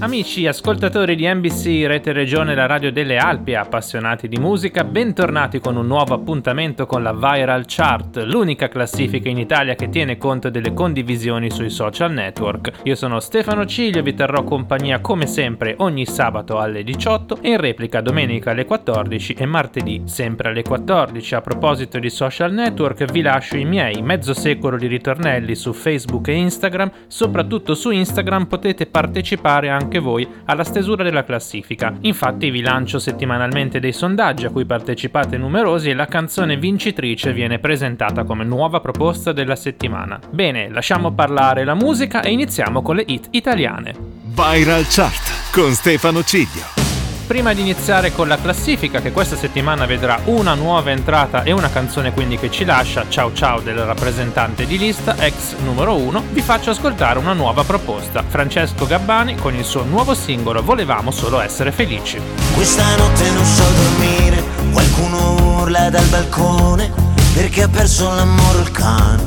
Amici, ascoltatori di NBC, Rete Regione, la radio delle Alpi, appassionati di musica, bentornati con un nuovo appuntamento con la Viral Chart, l'unica classifica in Italia che tiene conto delle condivisioni sui social network. Io sono Stefano Ciglio, vi terrò compagnia come sempre ogni sabato alle 18 e in replica domenica alle 14 e martedì sempre alle 14. A proposito di social network, vi lascio i miei mezzo secolo di ritornelli su Facebook e Instagram. Soprattutto su Instagram potete partecipare anche voi alla stesura della classifica. Infatti vi lancio settimanalmente dei sondaggi a cui partecipate numerosi e la canzone vincitrice viene presentata come nuova proposta della settimana. Bene, lasciamo parlare la musica e iniziamo con le hit italiane. Viral Chart con Stefano Ciglio. Prima di iniziare con la classifica, che questa settimana vedrà una nuova entrata e una canzone quindi che ci lascia, ciao ciao del rappresentante di lista, ex numero 1, vi faccio ascoltare una nuova proposta. Francesco Gabbani con il suo nuovo singolo Volevamo solo essere felici. Questa notte non so dormire, qualcuno urla dal balcone, perché ha perso l'amore il cane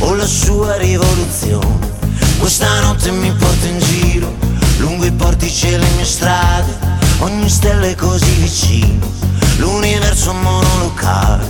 o la sua rivoluzione. Questa notte mi porto in giro, lungo i portici e le mie strade, ogni stella è così vicino, l'universo monolocale.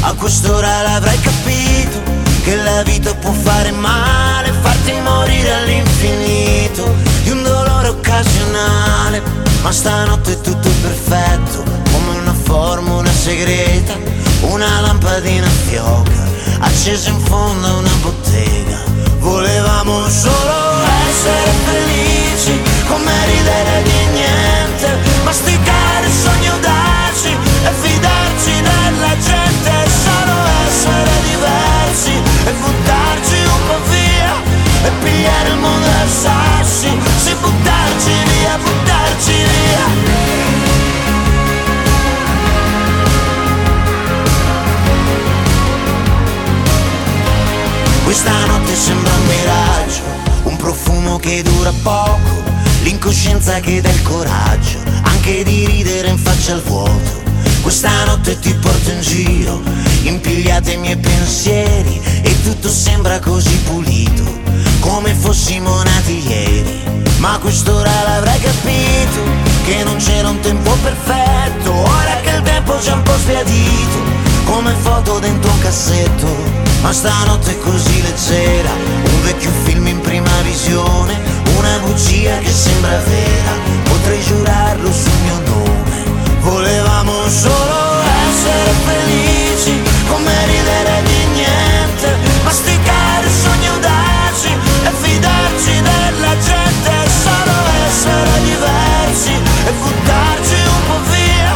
A quest'ora l'avrai capito, che la vita può fare male, farti morire all'infinito di un dolore occasionale. Ma stanotte è tutto perfetto, come una formula segreta, una lampadina fioca, accesa in fondo a una bottega. Volevamo solo essere felici, come ridere di niente, masticare il sogno darci e fidarci della gente, solo essere diversi e buttarci un po' via e pigliare il mondo a sassi, sì, buttarci via, buttarci via. Questa notte sembra un miraggio, un profumo che dura poco, l'incoscienza che dà il coraggio anche di ridere in faccia al vuoto. Questa notte ti porto in giro, impigliate i miei pensieri, e tutto sembra così pulito, come fossimo nati ieri. Ma a quest'ora l'avrai capito, che non c'era un tempo perfetto, ora che il tempo ci ha un po' sbiadito, come foto dentro un cassetto. Ma stanotte è così leggera, un vecchio film in prima visione, una bugia che sembra vera, potrei giurarlo sul mio nome. Volevamo solo essere felici, come ridere di niente, masticare il sogno darci e fidarci della gente, solo essere diversi e buttarci un po' via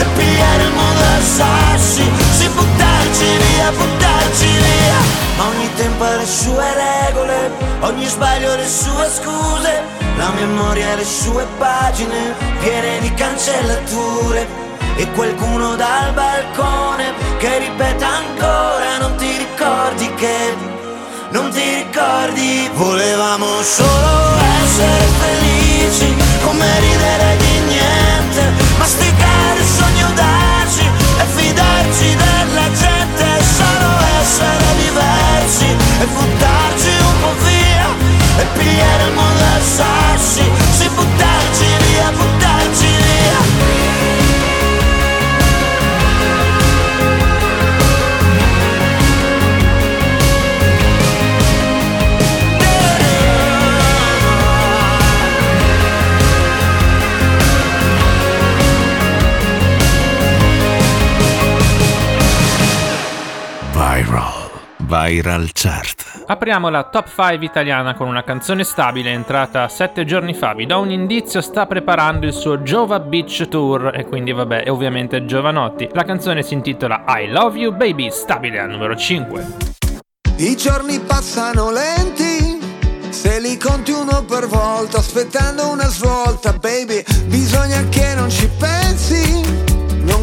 e pigliare il mondo a sassi, sì, buttarci via, buttarci via. Ma ogni tempo ha le sue regole, ogni sbaglio le sue scuse, la memoria ha le sue pagine piene di cancellature, e qualcuno dal balcone che ripete ancora non ti ricordi che, non ti ricordi. Volevamo solo essere felici, come ridere di niente, masticare il sogno darci e fidarci della gente, solo essere diversi e buttarci un po' via e pigliare il mondo a sassi, sì, buttarci via, buttarci via. Viral. Viral Chart. Apriamo la top 5 italiana con una canzone stabile entrata 7 giorni fa. Vi do un indizio, sta preparando il suo Jova Beach Tour e quindi vabbè, è ovviamente Giovanotti. La canzone si intitola I Love You Baby, stabile al numero 5. I giorni passano lenti, Se li conti uno per volta, aspettando una svolta, baby, bisogna che non ci pensi. Non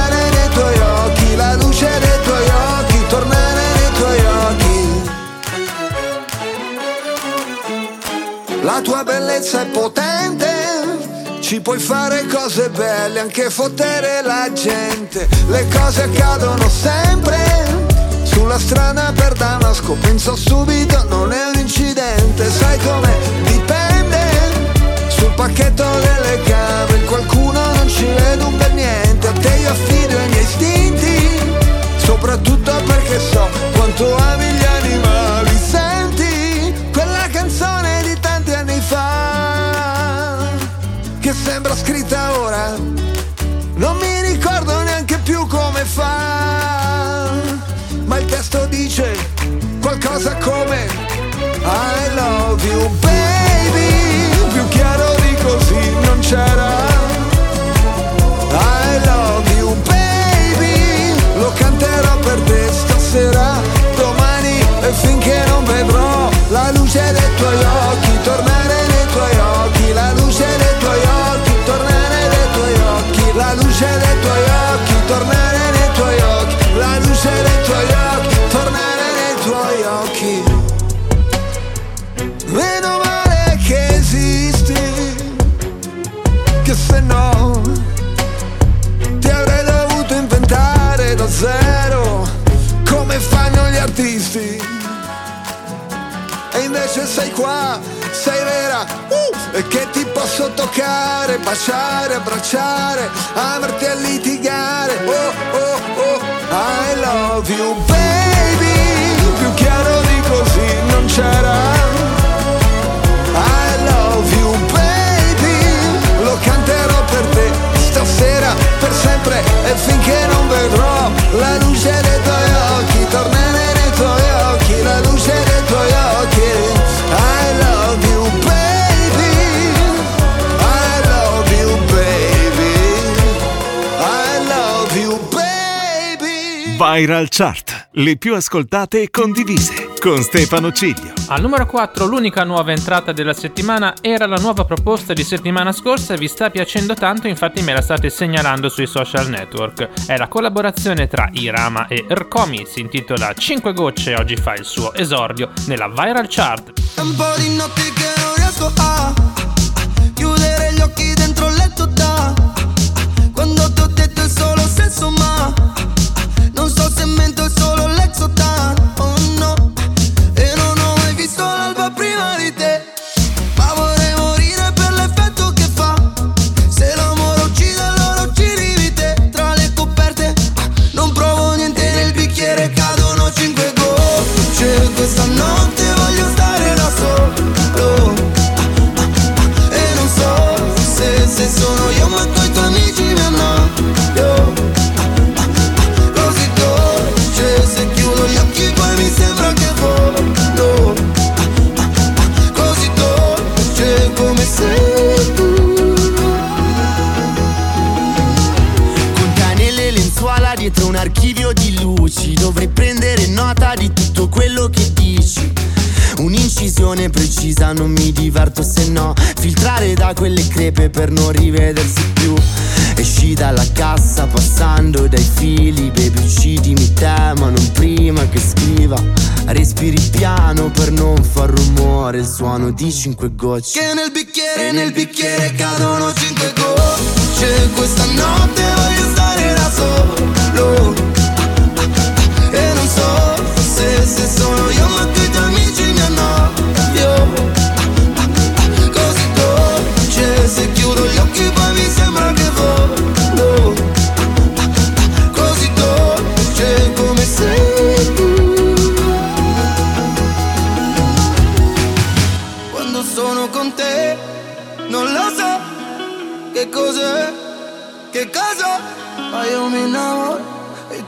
nei tuoi occhi, la luce dei tuoi occhi, tornare nei tuoi occhi. La tua bellezza è potente, ci puoi fare cose belle, anche fottere la gente. Le cose accadono sempre sulla strada per Damasco, penso subito, non è un incidente. Sai com'è? Dipende. Sul pacchetto delle camere qualcuno non ci vede un bel niente. A te io affido i miei istinti, soprattutto perché so quanto ami gli animali. Senti quella canzone di tanti anni fa che sembra scritta ora, non mi ricordo neanche più come fa, ma il testo dice qualcosa come I love you baby, più chiaro di così non c'era. I love you baby, lo canterò per te stasera, domani, e finché non vedrò la luce dei tuoi occhi, tornare nei tuoi occhi, la luce dei tuoi occhi, tornare nei tuoi occhi, la luce dei tuoi occhi, tornare nei tuoi occhi, la luce dei tuoi occhi, tornare nei tuoi occhi. Meno male che esisti, che se no ti avrei dovuto inventare da zero come fanno gli artisti. E invece sei qua, sei vera, e che ti posso toccare, baciare, abbracciare, amarti a litigare. Oh oh oh, I love you baby, più chiaro di così non c'era. I love you baby, lo canterò per te stasera, per sempre, e finché non vedrò la luce dei tuoi occhi, tornare nei tuoi occhi, la luce dei tuoi occhi. I love you baby, I love you baby, I love you baby. Viral Chart, le più ascoltate e condivise, con Stefano Ciglio. Al numero 4, l'unica nuova entrata della settimana era la nuova proposta di settimana scorsa, vi sta piacendo tanto, infatti me la state segnalando sui social network. È la collaborazione tra Irama e Rkomi, si intitola 5 gocce, oggi fa il suo esordio nella Viral Chart. Un po' di notti che non riesco a chiudere gli occhi dentro il letto da quando ti ho detto è solo senso, ma non so se mento, è solo l'exotan, oh no. Visto l'alba prima di te, ma vorrei morire per l'effetto che fa. Se l'amore uccide allora uccidi di te. Tra le coperte non provo niente, nel bicchiere cadono 5 gocce. Questa notte voglio stare da solo, e non so se sono io, ma con i tuoi amici mi annoio. Così dolce, se chiudo gli occhi poi mi sembra che volo. Come sei tu, contane le lenzuola dietro un archivio di luci. Dovrei prendere nota di tutto quello che dici, un'incisione precisa, non mi diverto se no. Filtrare da quelle crepe per non rivedersi più. Esci dalla cassa passando dai fili, baby uccidimi te ma non prima che scriva. Respiri piano per non far rumore, il suono di 5 gocce. Che nel bicchiere cadono 5 gocce. Questa notte voglio stare da solo, e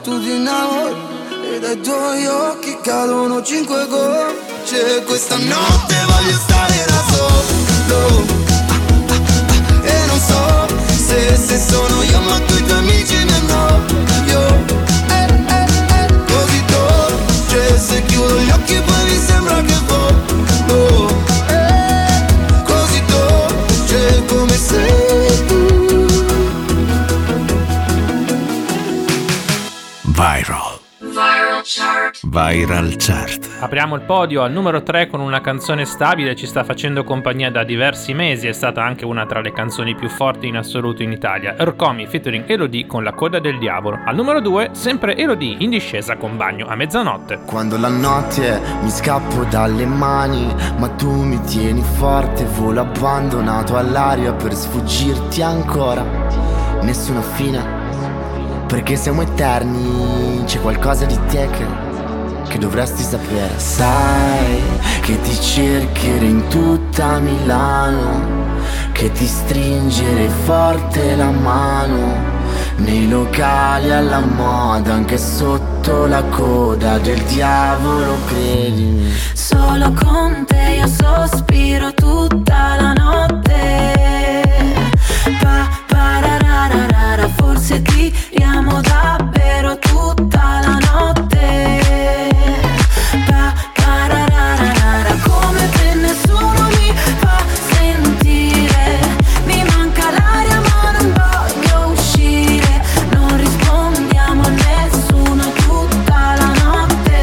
tu ti innamori e dai tuoi occhi cadono 5 gocce. Questa notte voglio stare da solo e non so se sono io, ma tu i tuoi amici mi annoio. Così dolce, se chiudo gli occhi poi mi sembra che volo. Così dolce come sei tu. Viral Chart. Apriamo il podio al numero 3 con una canzone stabile, ci sta facendo compagnia da diversi mesi, è stata anche una tra le canzoni più forti in assoluto in Italia. Rkomi featuring Elodie con La Coda del Diavolo. Al numero 2 sempre Elodie in discesa con Bagno a Mezzanotte. Quando la notte mi scappo dalle mani, ma tu mi tieni forte, volo abbandonato all'aria per sfuggirti ancora. Nessuna fine, perché siamo eterni, c'è qualcosa di te che dovresti sapere. Sai che ti cercherò in tutta Milano, che ti stringerei forte la mano, nei locali alla moda, anche sotto la coda del diavolo, credimi. Solo con te io sospiro tutta la notte. Pa-pa-ra-ra-ra-ra, forse ti riamo davvero tutta la notte. Pa-pa-ra-ra-ra-ra, come se nessuno mi fa sentire. Mi manca l'aria ma non voglio uscire. Non rispondiamo a nessuno tutta la notte.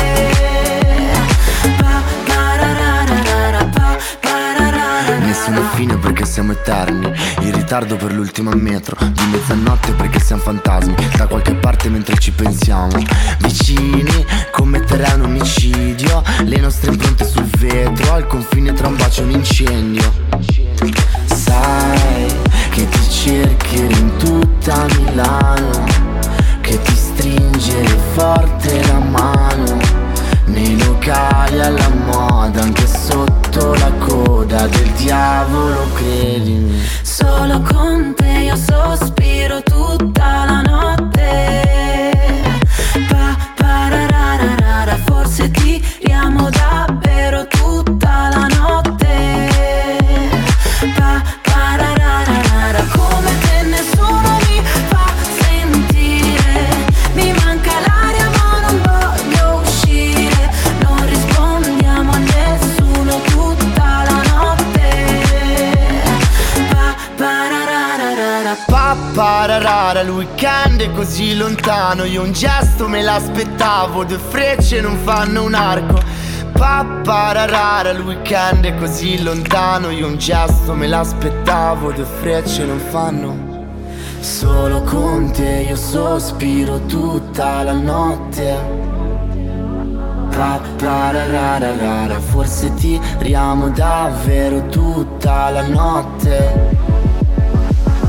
Pa-pa-ra-ra-ra-ra, pa-pa-ra-ra-ra. Nessuna fine perché siamo eterni, in ritardo per l'ultimo metro di mezzanotte perché siamo fantasmi, da qualche parte mentre ci pensiamo, vicini commetteranno un omicidio, le nostre impronte sul vetro, al confine tra un bacio e un incendio. Sai che ti cercherò in tutta Milano, che ti stringerò forte la mano, nei locali alla moda, anche sotto la coda del diavolo, credimi. Solo con te io sospiro tutta la notte. Pa-pa-ra-ra-ra-ra, forse ti riamo davvero tutta la notte. Pa-pa-ra-ra-ra-ra, come se nessuno mi fa sentire. Mi manca l'aria ma non voglio uscire. Non rispondiamo a nessuno tutta la notte. Pa-pa-ra-ra-ra-ra, pa-pa-ra-ra-ra, il weekend è così lontano. Io un gesto me l'aspettavo, due frecce non fanno un arco. Pa-pa-ra-ra-ra, il weekend è così lontano. Io un gesto me l'aspettavo, due frecce non fanno. Solo con te io sospiro tutta la notte. Pa-pa-ra-ra-ra-ra, forse ti riamo davvero tutta la notte.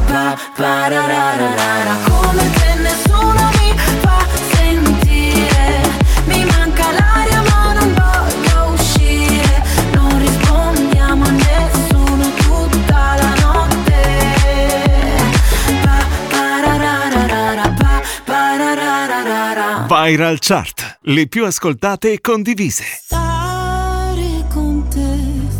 Pa-pa-ra-ra-ra-ra, come se nessuno mi fa sentire. Mi manca l'aria ma non voglio uscire. Non rispondiamo a nessuno tutta la notte. Pa-pa-ra-ra-ra-ra, pa-pa-ra-ra-ra-ra. Viral Chart, le più ascoltate e condivise. Stare con te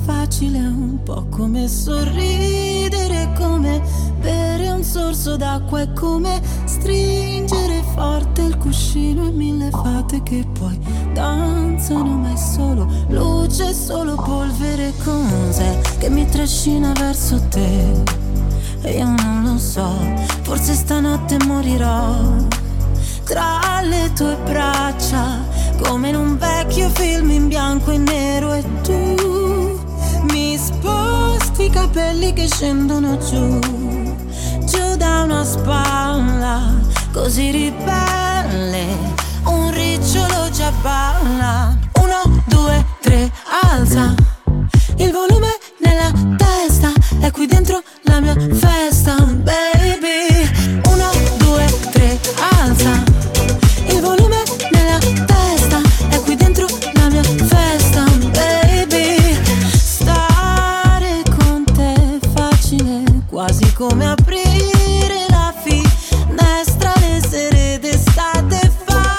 facile è un po' come sorridere, come bere un sorso d'acqua, è come stringere forte il cuscino e mille fate che poi danzano, ma è solo luce, è solo polvere, cos'è che mi trascina verso te? E io non lo so, forse stanotte morirò tra le tue braccia, come in un vecchio film in bianco e nero, e tu mi sposti i capelli che scendono giù, giù da una spalla così ribelle, un ricciolo già balla. 1, 2, 3, alza il volume nella testa, è qui dentro la mia festa, baby. 1, 2, 3, alza il volume nella testa, è qui dentro la mia festa, baby. Stare con te è facile, quasi come aprire. Destra le sere d'estate fa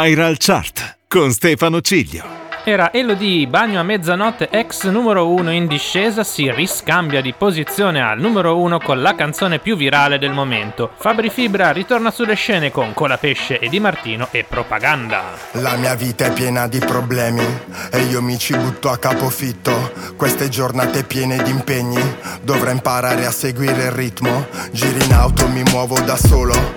Viral Chart con Stefano Ciglio. Era Elodie, Bagno a Mezzanotte, ex numero 1 in discesa, si riscambia di posizione al numero 1 con la canzone più virale del momento. Fabri Fibra ritorna sulle scene con Colapesce e Di Martino e Propaganda. La mia vita è piena di problemi e io mi ci butto a capofitto. Queste giornate piene di impegni, dovrò imparare a seguire il ritmo. Giri in auto, mi muovo da solo,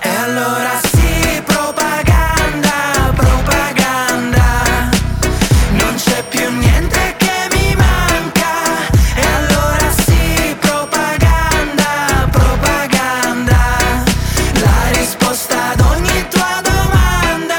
E allora sì, propaganda, propaganda. Non c'è più niente che mi manca. E allora sì, propaganda, propaganda. La risposta ad ogni tua domanda.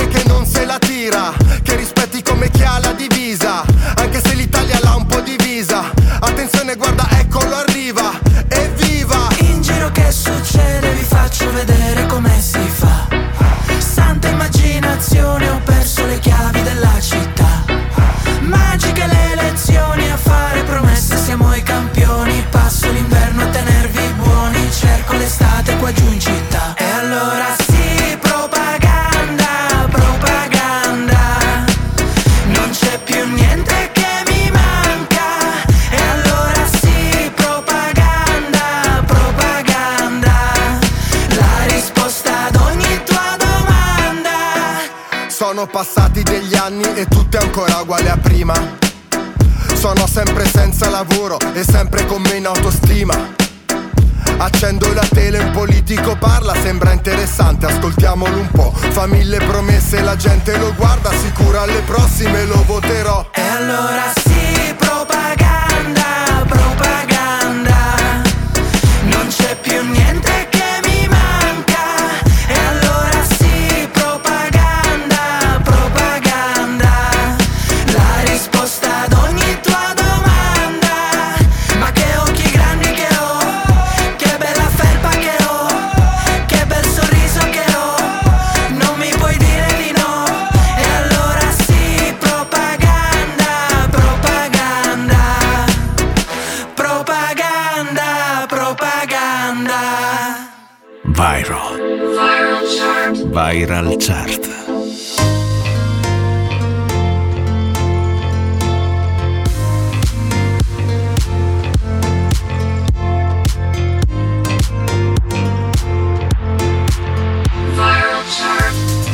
che non se la tira, che rispetti come chi ha la divisa, anche se l'Italia l'ha un po' divisa. Attenzione, guarda, eccolo arriva, evviva! In giro che succede, vi faccio vedere come si fa. Santa immaginazione, ho perso le chiavi della città. Magiche le elezioni, a fare promesse siamo i campioni. Passo l'inverno a tenervi buoni, cerco l'estate qua giù in città. E allora sì, propaganda, propaganda. Non c'è più niente che mi manca. E allora sì, propaganda, propaganda. La risposta ad ogni tua domanda. Sono passati degli anni e tutto è ancora uguale a prima. Sono sempre senza lavoro e sempre con meno autostima. Accendo la tele, un politico parla, sembra interessante, ascoltiamolo un po'. Fa mille promesse, la gente lo guarda, sicura alle prossime lo voterò. E allora sì, propaganda, propaganda. Non c'è più niente che mi manca. E allora sì, propaganda, propaganda. La risposta ad ogni tua domanda. Ma che occhi grandi che ho, che bella felpa che ho, che bel sorriso che ho, non mi puoi dire di no. E allora sì, propaganda, propaganda. Propaganda, propaganda. Viral. Viral Chart. Viral Chart. Viral Chart.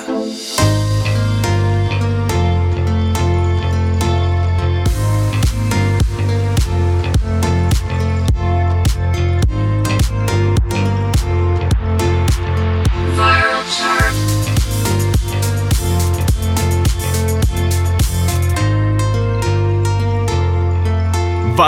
Viral Chart.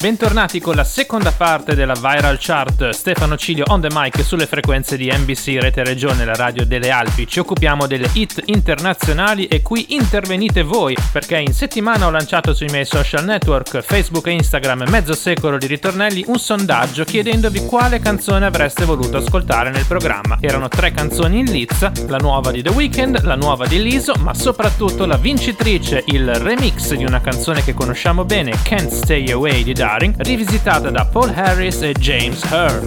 Bentornati con la seconda parte della Viral Chart. Stefano Ciglio on the mic sulle frequenze di NBC, Rete Regione, la radio delle Alpi. Ci occupiamo delle hit internazionali e qui intervenite voi, perché in settimana ho lanciato sui miei social network, Facebook e Instagram, mezzo secolo di ritornelli, un sondaggio chiedendovi quale canzone avreste voluto ascoltare nel programma. Erano 3 canzoni in lizza: la nuova di The Weeknd, la nuova di Lizzo, ma soprattutto la vincitrice, il remix di una canzone che conosciamo bene, Can't Stay Away di Dark, rivisitata da Paul Harris e James Hear.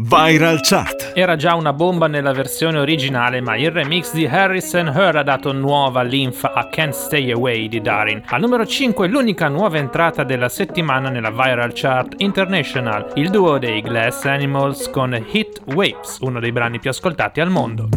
Viral Chart. Era già una bomba nella versione originale, ma il remix di Harrison Hur ha dato nuova linfa a Can't Stay Away di Darin. Al numero 5 l'unica nuova entrata della settimana nella Viral Chart International, il duo dei Glass Animals con Heat Waves, uno dei brani più ascoltati al mondo.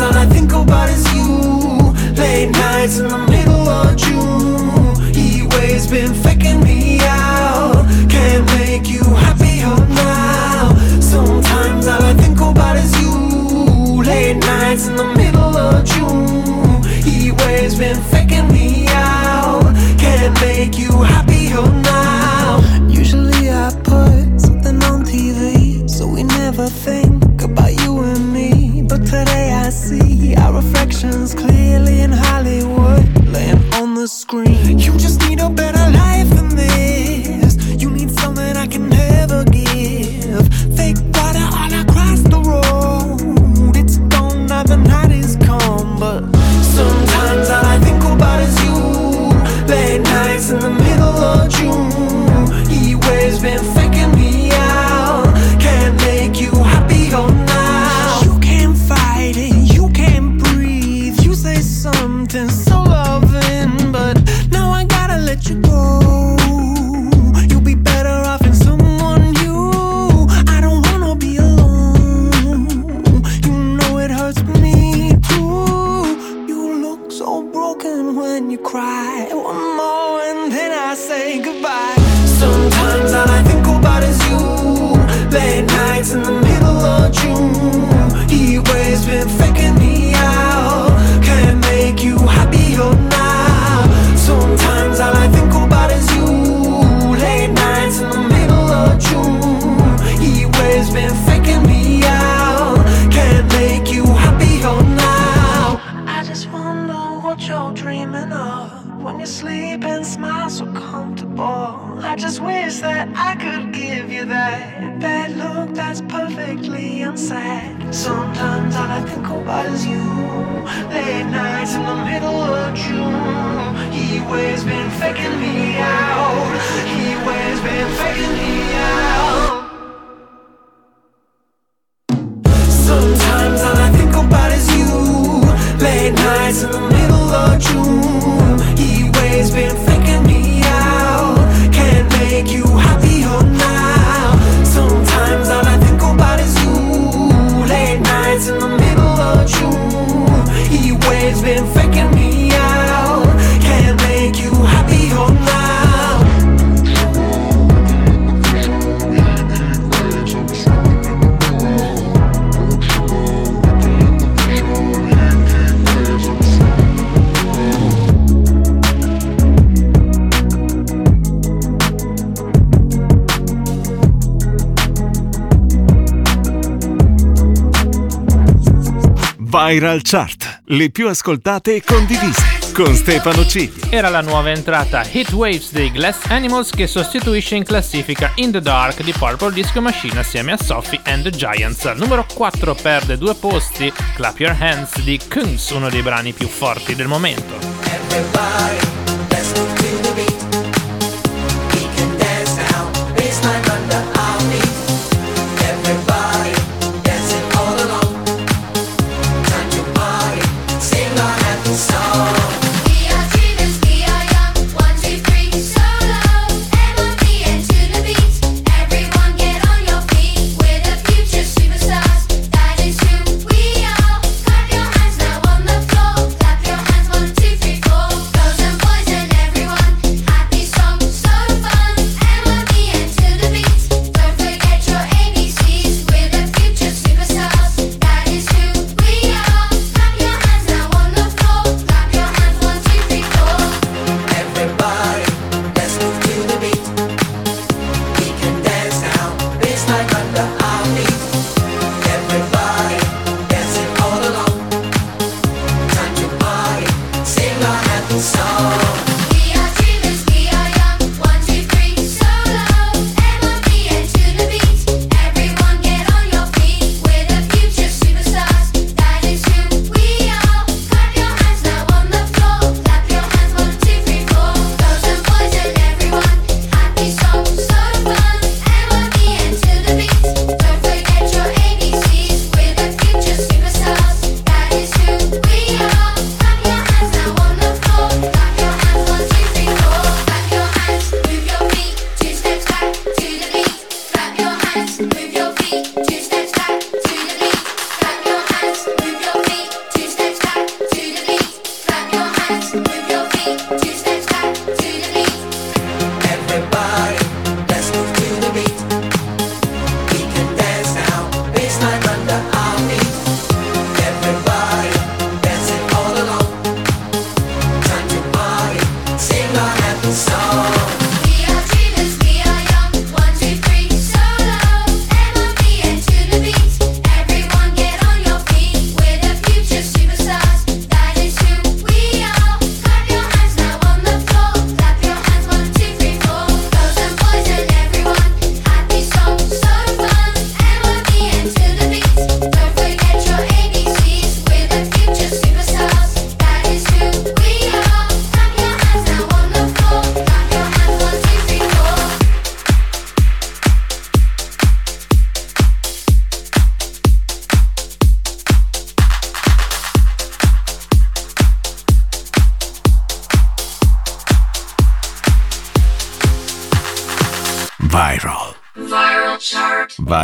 All I think about is you, late nights in the middle of June. bed. Bad look that's perfectly unsaid. Sometimes all I think about is you. Late nights in the middle of June. Heat waves been faking me out. Heat waves been faking me out. Sometimes all I think about is you. Late nights in the middle of June. Heat waves been faking me out. Can't make you happier now. Sometimes all I think about is you. Late nights in the middle of June. Heat waves been faking me out. Can't make you happier now. Viral Chart, le più ascoltate e condivise con Stefano Ciglio. Era la nuova entrata Heat Waves dei Glass Animals, che sostituisce in classifica In the Dark di Purple Disco Machine assieme a Sophie and the Giants. Al numero 4 perde 2 posti Clap Your Hands di Kungs, uno dei brani più forti del momento. Everybody.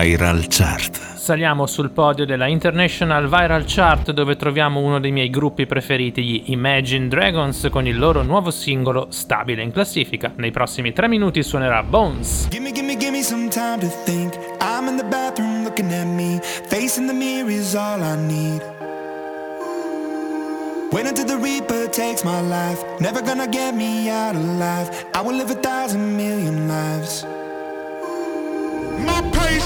Viral Chart. Saliamo sul podio della International Viral Chart, dove troviamo uno dei miei gruppi preferiti, gli Imagine Dragons, con il loro nuovo singolo stabile in classifica. Nei prossimi 3 minuti suonerà Bones. Gimme, gimme, gimme some time to think. I'm in the bathroom looking at me. Facing the mirror is all I need. Wait until the Reaper takes my life. Never gonna get me out of life. I will live 1,000 million lives. My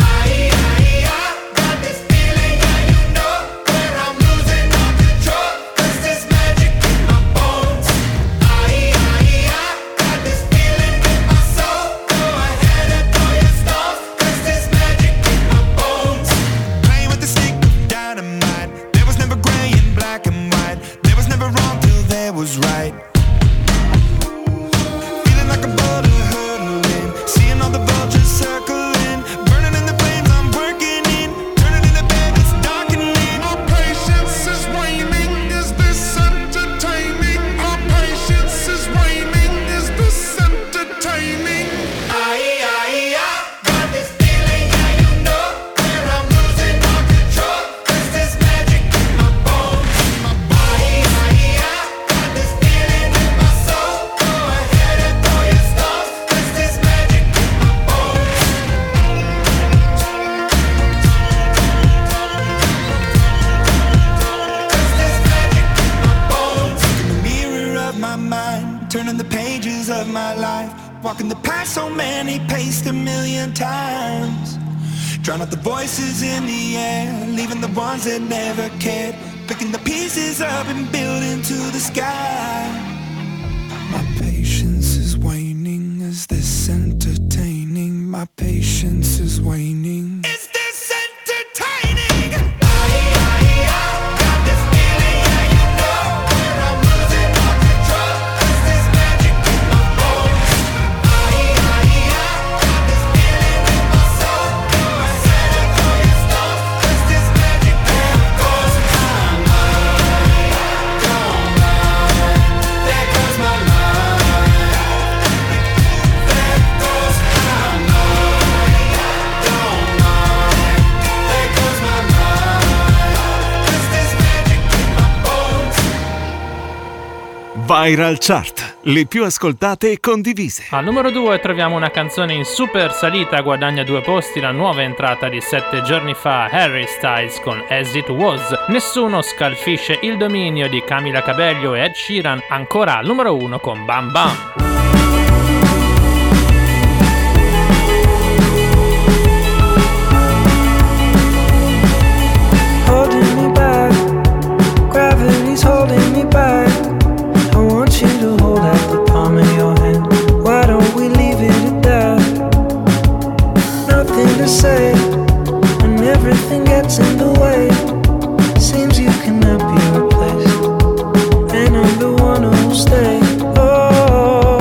I got this feeling and you know that I'm losing all control. 'Cause this of my life, walking the path so many paced a million times. Drown out the voices in the air, leaving the ones that never cared, picking the pieces up and building to the sky. My patience is waning, is this entertaining? My patience is waning. Viral Chart, le più ascoltate e condivise. Al numero 2 troviamo una canzone in super salita, guadagna 2 posti, la nuova entrata di 7 giorni fa, Harry Styles con As It Was. Nessuno scalfisce il dominio di Camila Cabello e Ed Sheeran, ancora al numero 1 con Bam Bam. When everything gets in the way, seems you cannot be replaced, and I'm the one who'll stay. Oh,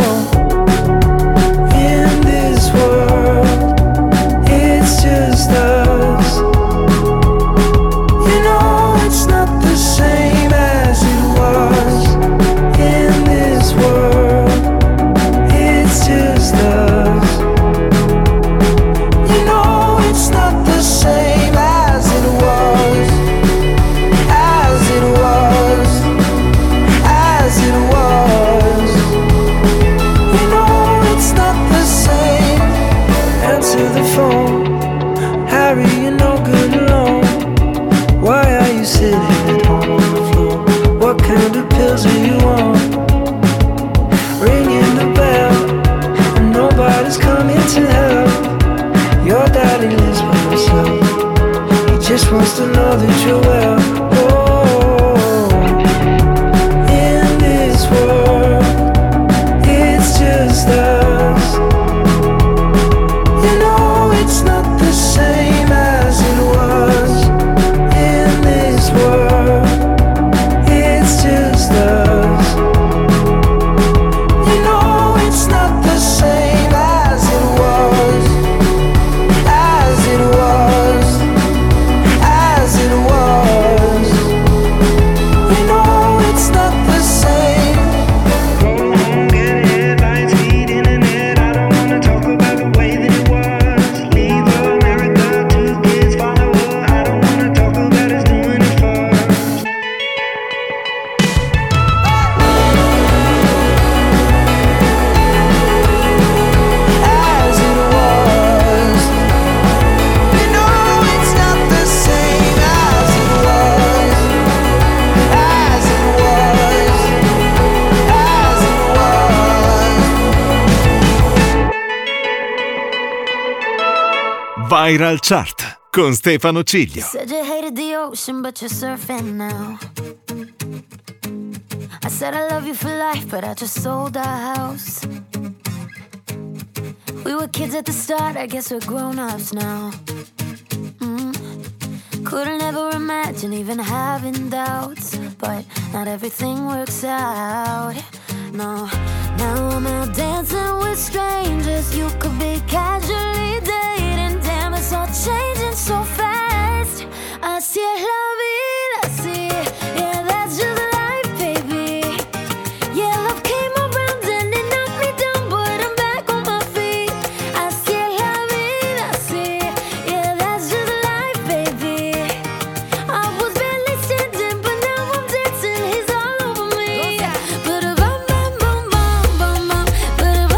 in this world, it's just us. You know it's not the same as it was. In this world, it's just us. Wants to know that you're well. Oh, in this world, it's just us. You know it's not the same as it was. In this world, it's just us. You know it's not the same as it was. As it was. Viral Chart con Stefano Ciglio. Said you hated the ocean, but you're surfing now. I said I love you for life, but I just sold our house. We were kids at the start, I guess we're grown-ups now. Couldn't ever imagine even having doubts, but not everything works out. No, now I'm out dancing with strangers. You could be casually dating. Damn, it's all changing so fast. I see it, love it, I see it. Yeah, that's just life, baby. Yeah, love came around and it knocked me down, but I'm back on my feet. I see it, love it, I see it. Yeah, that's just life, baby. I was barely standing, but now I'm dancing. He's all over me. But if I'm I see it, love it.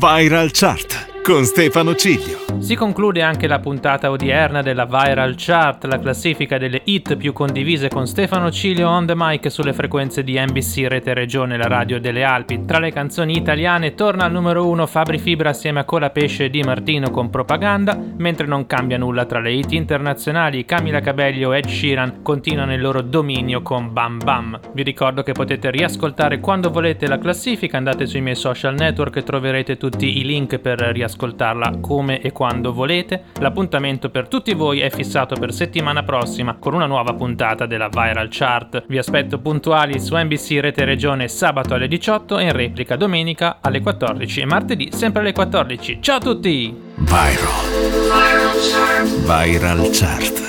Viral Chart con Stefano Ciglio. Si conclude anche la puntata odierna della Viral Chart, la classifica delle hit più condivise con Stefano Ciglio on the mic sulle frequenze di NBC, Rete Regione, la radio delle Alpi. Tra le canzoni italiane torna al numero 1 Fabri Fibra assieme a Colapesce Di Martino con Propaganda, mentre non cambia nulla tra le hit internazionali. Camila Cabello e Ed Sheeran continuano il loro dominio con Bam Bam. Vi ricordo che potete riascoltare quando volete la classifica, andate sui miei social network e troverete tutti i link per riascoltarla come e quando volete. L'appuntamento per tutti voi è fissato per settimana prossima con una nuova puntata della Viral Chart. Vi aspetto puntuali su NBC Rete Regione sabato alle 18 e in replica domenica alle 14 e martedì sempre alle 14. Ciao a tutti! Viral. Viral Chart.